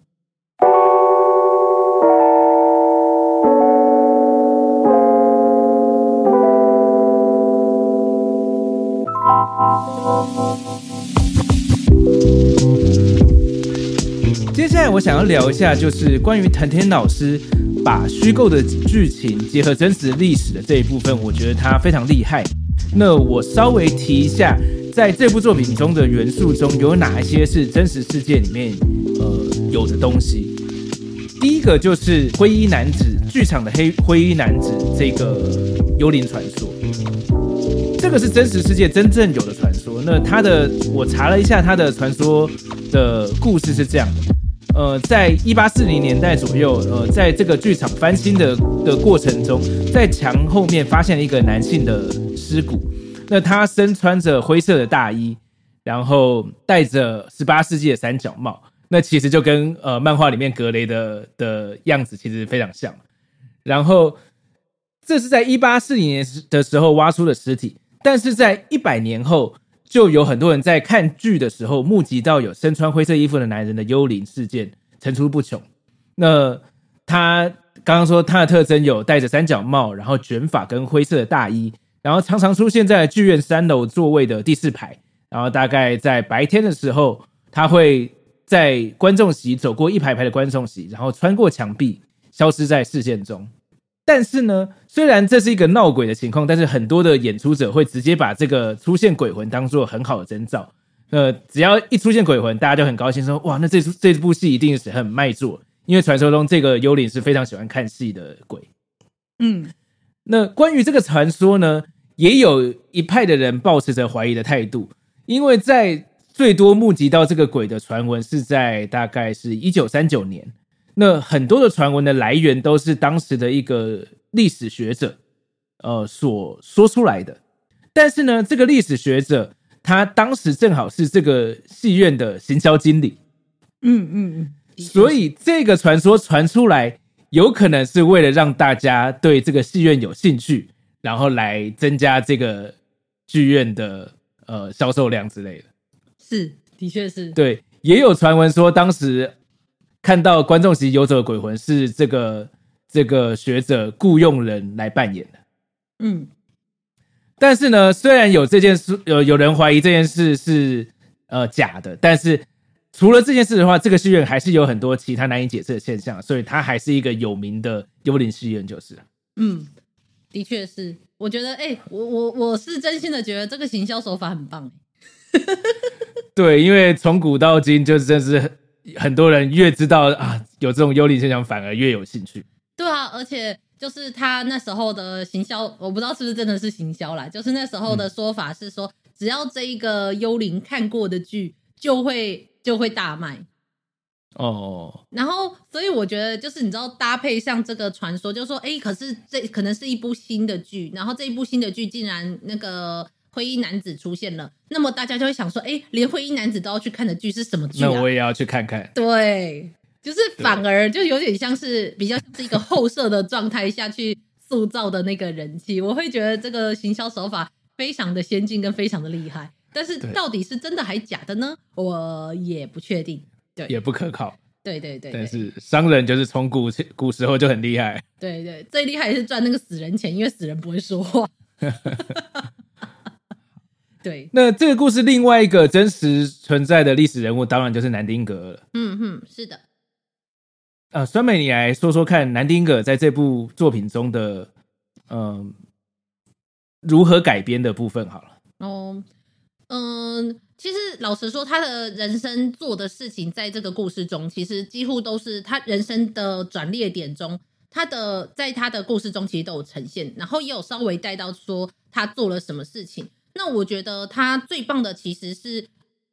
接下来我想要聊一下就是关于藤田老师把虚构的剧情结合真实历史的这一部分，我觉得他非常厉害。那我稍微提一下，在这部作品中的元素中有哪一些是真实世界里面呃有的东西。第一个就是灰衣男子，剧场的黑灰衣男子这个幽灵传说，这个是真实世界真正有的传说。那他的我查了一下，他的传说的故事是这样的。呃，在一八四零年代左右，呃，在这个剧场翻新的的过程中，在墙后面发现了一个男性的尸骨。那他身穿着灰色的大衣，然后戴着十八世纪的三角帽。那其实就跟呃漫画里面格雷的的样子其实非常像。然后这是在一八四零年的时候挖出的尸体，但是在一百年后。就有很多人在看剧的时候目击到有身穿灰色衣服的男人的幽灵事件层出不穷。那他刚刚说他的特征有戴着三角帽，然后卷发跟灰色的大衣，然后常常出现在剧院三楼座位的第四排，然后大概在白天的时候他会在观众席走过一排排的观众席，然后穿过墙壁消失在视线中。但是呢，虽然这是一个闹鬼的情况，但是很多的演出者会直接把这个出现鬼魂当作很好的征兆。呃，只要一出现鬼魂，大家就很高兴说哇，那 这, 这部戏一定是很卖座，因为传说中这个幽灵是非常喜欢看戏的鬼。嗯，那关于这个传说呢，也有一派的人抱持着怀疑的态度，因为在最多目击到这个鬼的传闻是在大概是一九三九年。那很多的传闻的来源都是当时的一个历史学者呃所说出来的，但是呢这个历史学者他当时正好是这个戏院的行销经理。嗯嗯嗯，所以这个传说传出来有可能是为了让大家对这个戏院有兴趣，然后来增加这个剧院的呃销售量之类的。是，的确是。对，也有传闻说当时看到观众席游走的鬼魂是这个这个学者雇用人来扮演的。嗯，但是呢，虽然有这件事，有有人怀疑这件事是呃假的，但是除了这件事的话，这个戏院还是有很多其他难以解释的现象，所以它还是一个有名的幽灵戏院，就是。嗯，的确是，我觉得，哎、欸，我我我是真心的觉得这个行销手法很棒。对，因为从古到今，就真是。很多人越知道啊有这种幽灵现象反而越有兴趣。对啊，而且就是他那时候的行销，我不知道是不是真的是行销啦，就是那时候的说法是说、嗯、只要这一个幽灵看过的剧就会就会大卖。哦，然后所以我觉得就是你知道搭配像这个传说就是说哎，可是这可能是一部新的剧，然后这一部新的剧竟然那个灰衣男子出现了，那么大家就会想说哎，连灰衣男子都要去看的剧是什么剧啊，那我也要去看看。对，就是反而就有点像是比较像是一个后设的状态下去塑造的那个人气。我会觉得这个行销手法非常的先进跟非常的厉害，但是到底是真的还假的呢，我也不确定。对，也不可靠。对对 对, 对，但是商人就是从 古, 古时候就很厉害。对对，最厉害是赚那个死人钱，因为死人不会说话。对，那这个故事另外一个真实存在的历史人物当然就是南丁格尔了。嗯哼，是的。呃，酸梅，你来说说看，南丁格在这部作品中的嗯、呃、如何改编的部分好了。哦，嗯、呃，其实老实说，他的人生做的事情，在这个故事中，其实几乎都是他人生的转捩点中，他的在他的故事中其实都有呈现，然后也有稍微带到说他做了什么事情。那我觉得他最棒的其实是。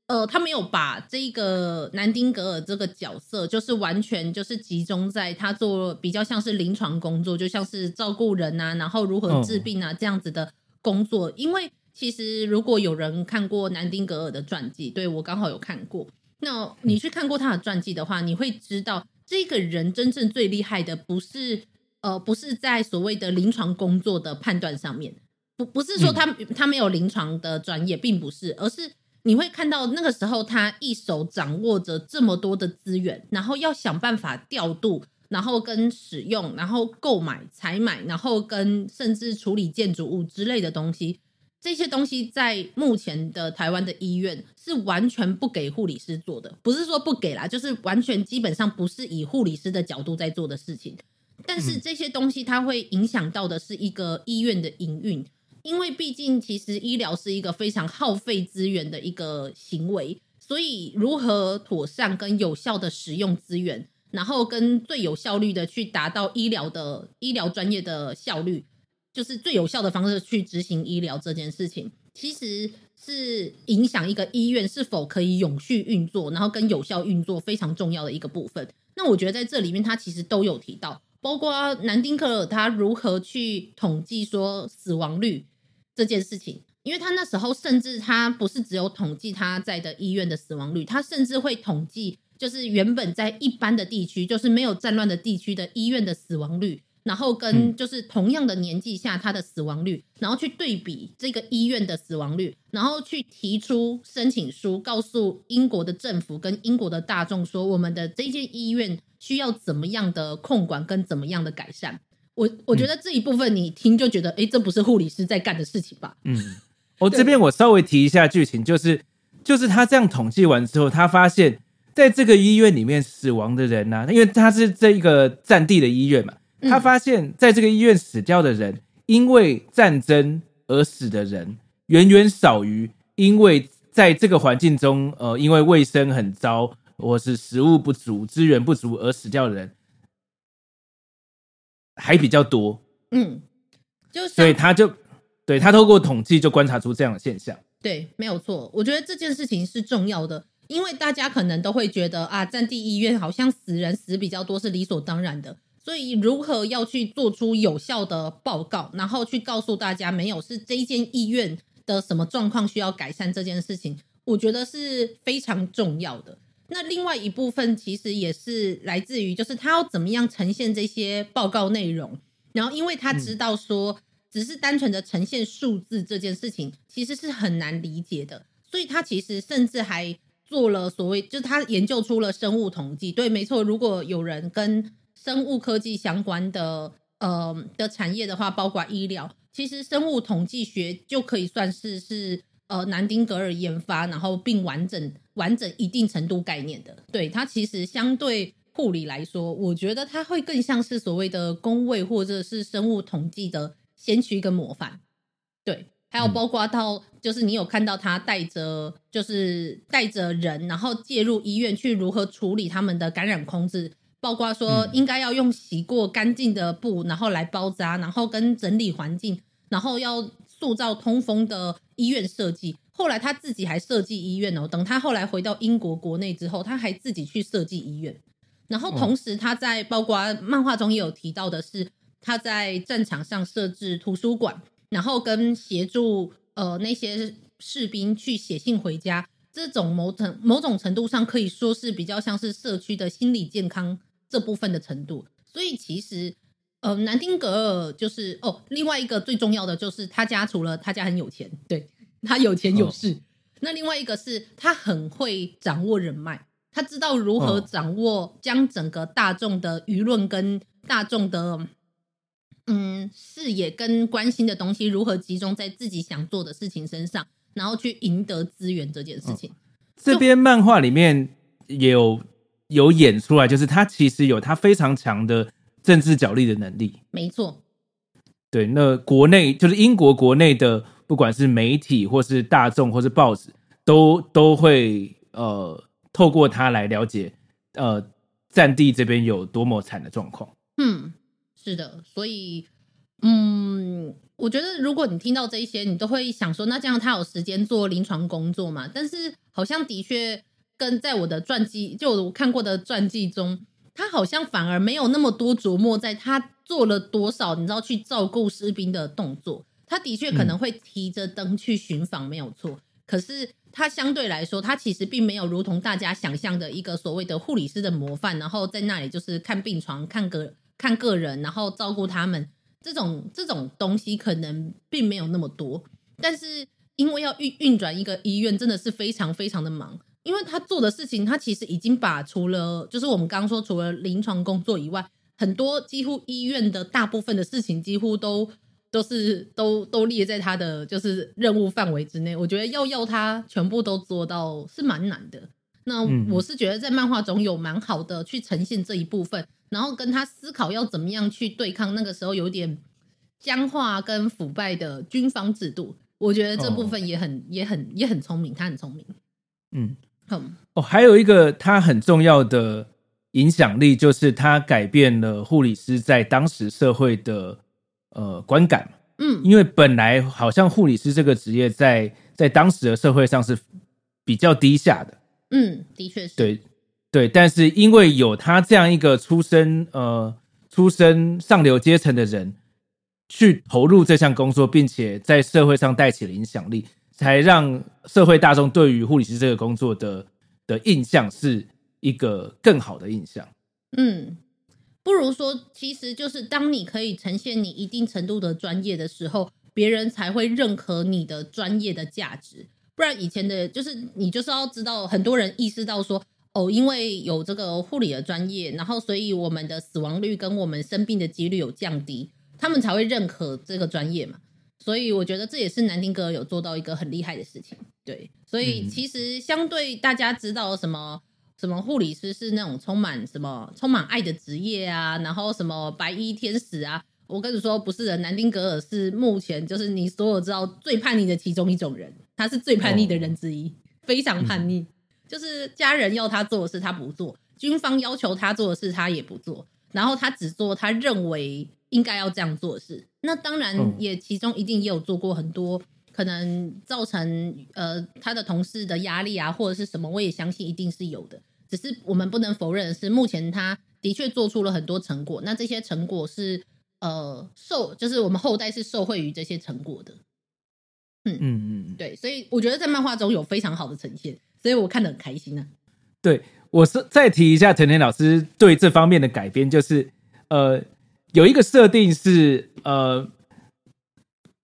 呃，他没有把这个南丁格尔这个角色就是完全就是集中在他做比较像是临床工作，就像是照顾人啊，然后如何治病啊这样子的工作、哦、因为其实如果有人看过南丁格尔的传记，对，我刚好有看过，那你去看过他的传记的话，你会知道这个人真正最厉害的不是呃不是在所谓的临床工作的判断上面， 不, 不是说他、嗯、他没有临床的专业，并不是，而是你会看到那个时候他一手掌握着这么多的资源，然后要想办法调度，然后跟使用，然后购买采买，然后跟甚至处理建筑物之类的东西，这些东西在目前的台湾的医院是完全不给护理师做的，不是说不给啦，就是完全基本上不是以护理师的角度在做的事情，但是这些东西它会影响到的是一个医院的营运，因为毕竟其实医疗是一个非常耗费资源的一个行为，所以如何妥善跟有效的使用资源，然后跟最有效率的去达到医疗的医疗专业的效率，就是最有效的方式去执行医疗这件事情，其实是影响一个医院是否可以永续运作，然后跟有效运作非常重要的一个部分。那我觉得在这里面他其实都有提到，包括南丁格尔他如何去统计说死亡率这件事情，因为他那时候甚至他不是只有统计他在的医院的死亡率，他甚至会统计就是原本在一般的地区，就是没有战乱的地区的医院的死亡率，然后跟就是同样的年纪下他的死亡率，然后去对比这个医院的死亡率，然后去提出申请书告诉英国的政府跟英国的大众说，我们的这间医院需要怎么样的控管跟怎么样的改善。我, 我觉得这一部分你听就觉得、嗯、这不是护理师在干的事情吧。嗯，哦，这边我稍微提一下剧情，就是就是他这样统计完之后，他发现在这个医院里面死亡的人啊，因为他是这一个战地的医院嘛，他发现在这个医院死掉的人、嗯、因为战争而死的人远远少于因为在这个环境中呃，因为卫生很糟或是食物不足资源不足而死掉的人还比较多。嗯，就所以他就对他透过统计就观察出这样的现象。对，没有错，我觉得这件事情是重要的，因为大家可能都会觉得啊，战地医院好像死人死比较多是理所当然的，所以如何要去做出有效的报告，然后去告诉大家没有是这一间医院的什么状况需要改善这件事情，我觉得是非常重要的。那另外一部分其实也是来自于就是他要怎么样呈现这些报告内容，然后因为他知道说只是单纯的呈现数字这件事情其实是很难理解的，所以他其实甚至还做了所谓就是他研究出了生物统计。对，没错，如果有人跟生物科技相关的呃的产业的话，包括医疗，其实生物统计学就可以算是是呃，南丁格尔研发然后并完整完整一定程度概念的。对，它其实相对护理来说，我觉得它会更像是所谓的工位或者是生物统计的先驱跟模范。对，还有包括到就是你有看到他带着就是带着人然后介入医院去如何处理他们的感染控制，包括说应该要用洗过干净的布然后来包扎，然后跟整理环境，然后要塑造通风的医院设计。后来他自己还设计医院哦，等他后来回到英国国内之后，他还自己去设计医院。然后同时他在包括漫画中也有提到的是，他在战场上设置图书馆，然后跟协助呃那些士兵去写信回家，这种某种某种程度上可以说是比较像是社区的心理健康这部分的程度。所以其实呃，南丁格尔就是哦，另外一个最重要的就是他家除了他家很有钱，对，他有钱有势、哦、那另外一个是他很会掌握人脉，他知道如何掌握将整个大众的舆论跟大众的嗯视野跟关心的东西如何集中在自己想做的事情身上，然后去赢得资源这件事情、哦、这边漫画里面也有有演出来，就是他其实有他非常强的政治角力的能力。没错，对。那国内就是英国国内的，不管是媒体或是大众或是报纸，都都会呃透过他来了解呃战地这边有多么惨的状况。嗯，是的，所以嗯。我觉得如果你听到这一些，你都会想说那这样他有时间做临床工作嘛？但是好像的确跟在我的传记，就我看过的传记中，他好像反而没有那么多琢磨在他做了多少，你知道去照顾士兵的动作。他的确可能会提着灯去巡访，没有错、嗯、可是他相对来说，他其实并没有如同大家想象的一个所谓的护理师的模范，然后在那里就是看病床，看个看个人，然后照顾他们，这种这种东西可能并没有那么多。但是因为要运运转一个医院真的是非常非常的忙，因为他做的事情，他其实已经把除了就是我们刚刚说除了临床工作以外，很多几乎医院的大部分的事情几乎都都是都都列在他的就是任务范围之内。我觉得要要他全部都做到是蛮难的。那我是觉得在漫画中有蛮好的去呈现这一部分，然后跟他思考要怎么样去对抗那个时候有点僵化跟腐败的军方制度，我觉得这部分也很、哦、也很也很聪明，他很聪明。嗯，好、嗯哦，还有一个他很重要的影响力就是他改变了护理师在当时社会的呃观感。嗯，因为本来好像护理师这个职业在在当时的社会上是比较低下的。嗯，的确是。对。对，但是因为有他这样一个出身呃出身上流阶层的人去投入这项工作，并且在社会上带起了影响力，才让社会大众对于护理师这个工作的的印象是一个更好的印象。嗯，不如说其实就是当你可以呈现你一定程度的专业的时候，别人才会认可你的专业的价值。不然以前的就是你就是要知道，很多人意识到说哦，因为有这个护理的专业，然后所以我们的死亡率跟我们生病的几率有降低，他们才会认可这个专业嘛。所以我觉得这也是南丁格尔有做到一个很厉害的事情。对，所以其实相对大家知道什么什么护理师是那种充满什么充满爱的职业啊，然后什么白衣天使啊，我跟你说不是的，南丁格尔是目前就是你所有知道最叛逆的其中一种人，他是最叛逆的人之一、哦、非常叛逆、嗯，就是家人要他做的事他不做，军方要求他做的事他也不做，然后他只做他认为应该要这样做的事。那当然也其中一定也有做过很多可能造成呃他的同事的压力啊或者是什么，我也相信一定是有的。只是我们不能否认的是，目前他的确做出了很多成果，那这些成果是呃受就是我们后代是受惠于这些成果的。嗯嗯嗯，对，所以我觉得在漫画中有非常好的呈现，所以我看得很开心啊。对，我是再提一下藤田老师对这方面的改编，就是呃，有一个设定是呃，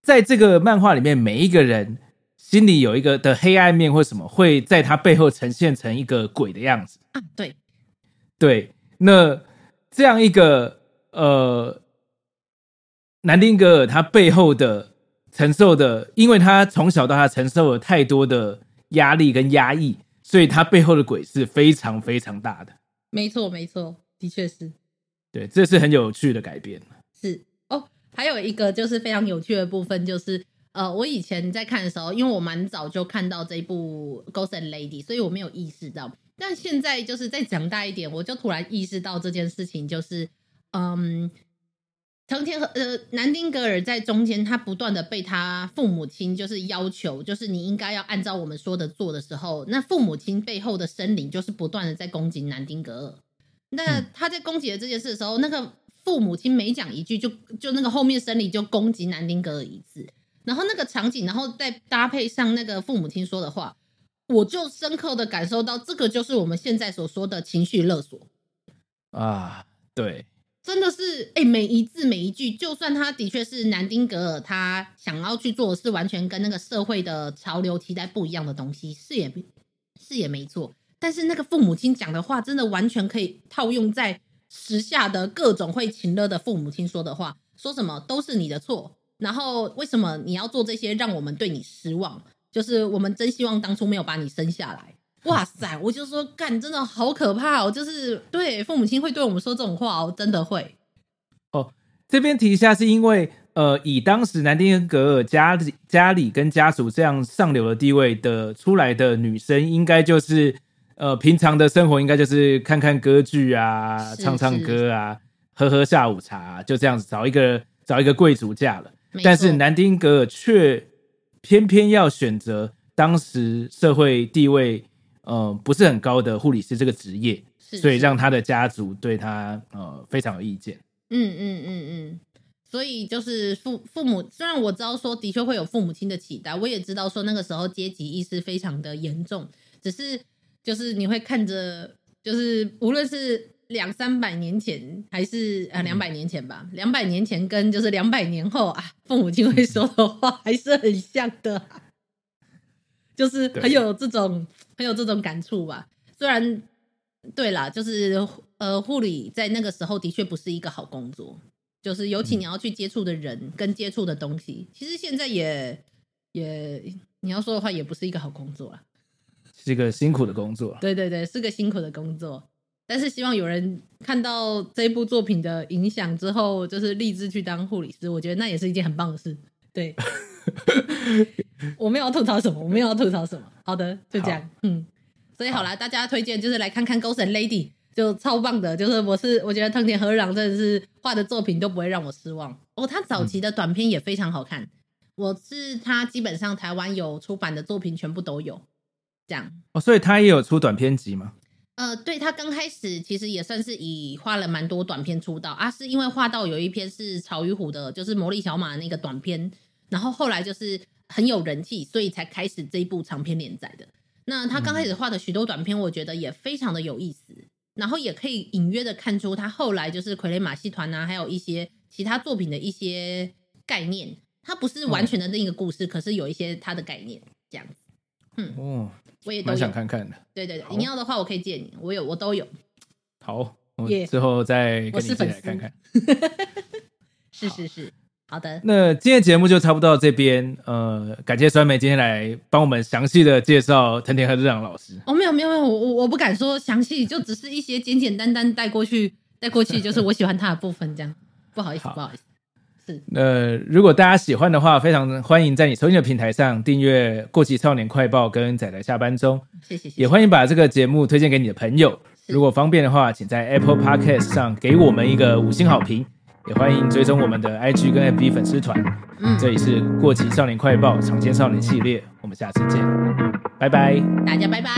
在这个漫画里面，每一个人心里有一个的黑暗面或什么，会在他背后呈现成一个鬼的样子啊。对，对，那这样一个呃，南丁格尔他背后的承受的，因为他从小到大承受了太多的压力跟压抑，所以他背后的鬼是非常非常大的。没错没错，的确是。对，这是很有趣的改编。是哦，还有一个就是非常有趣的部分，就是呃，我以前在看的时候，因为我蛮早就看到这一部 Ghost and Lady， 所以我没有意识到。但现在就是再长大一点，我就突然意识到这件事情，就是嗯，藤田和呃南丁格尔在中间，他不断的被他父母亲就是要求，就是你应该要按照我们说的做的时候，那父母亲背后的生灵就是不断的在攻击南丁格尔。那他在攻击了这件事的时候，那个父母亲每讲一句就就那个后面生灵就攻击南丁格尔一次，然后那个场景，然后再搭配上那个父母亲说的话，我就深刻的感受到这个就是我们现在所说的情绪勒索啊。对，真的是、欸、每一字每一句，就算他的确是南丁格尔他想要去做的是完全跟那个社会的潮流期待不一样的东西，是也是也没错，但是那个父母亲讲的话真的完全可以套用在时下的各种会情勒的父母亲说的话，说什么都是你的错，然后为什么你要做这些让我们对你失望，就是我们真希望当初没有把你生下来，哇塞，我就说干，真的好可怕哦！就是对父母亲会对我们说这种话哦，真的会哦。这边提一下，是因为呃，以当时南丁格尔家里家里跟家属这样上流的地位的出来的女生，应该就是呃平常的生活应该就是看看歌剧啊，唱唱歌啊，喝喝下午茶、啊，就这样子找一个找一个贵族嫁了。但是南丁格尔却偏偏要选择当时社会地位。呃、不是很高的护理师这个职业，是是，所以让他的家族对他、呃、非常有意见。嗯嗯嗯嗯，所以就是父父母，虽然我知道说的确会有父母亲的期待，我也知道说那个时候阶级意识非常的严重，只是就是你会看着，就是无论是两三百年前还是啊两百年前吧，两百、嗯、年前跟就是两百年后啊，父母亲会说的话还是很像的、啊。就是很有这种很有这种感触吧，虽然对啦，就是呃，护理在那个时候的确不是一个好工作，就是尤其你要去接触的人跟接触的东西，其实现在也也你要说的话也不是一个好工作啦，是一个辛苦的工作，对对对，是个辛苦的工作，但是希望有人看到这部作品的影响之后，就是立志去当护理师，我觉得那也是一件很棒的事，对。我没有要吐槽什么，我没有要吐槽什么。好的，就这样。嗯，所以好啦，好，大家推荐就是来看看《Ghost and Lady》，就超棒的。就是我是我觉得藤田和朗真的是画的作品都不会让我失望哦。他早期的短片也非常好看，嗯、我是他基本上台湾有出版的作品全部都有这样哦。所以他也有出短片集吗？呃，对，他刚开始其实也算是以画了蛮多短片出道啊，是因为画到有一篇是曹与虎的，就是《魔力小马》那个短片。然后后来就是很有人气，所以才开始这一部长篇连载的。那他刚开始画的许多短篇我觉得也非常的有意思，然后也可以隐约的看出他后来就是傀儡马戏团啊还有一些其他作品的一些概念，他不是完全的那个故事、嗯、可是有一些他的概念这样子。嗯，哦，我也都蛮想看看的。对对对，你要的话我可以借你，我有，我都有。好，我之后再跟你一起来看看。是是是，好的，那今天节目就差不多到这边。呃，感谢酸梅今天来帮我们详细的介绍藤田和日朗老师。哦，没有没有没有，我我不敢说详细，就只是一些简简单单带过去，带过去就是我喜欢他的部分，这样。不好意思，好不好意思。是。呃，如果大家喜欢的话，非常欢迎在你收听的平台上订阅《过期少年快报》跟《仔仔下班中》。谢谢。也欢迎把这个节目推荐给你的朋友。如果方便的话，请在 Apple Podcast 上给我们一个五星好评。也欢迎追踪我们的 I G 跟 F B 粉丝团、嗯、这里是过期少年快报常见少年系列，我们下次见，拜拜，大家拜拜。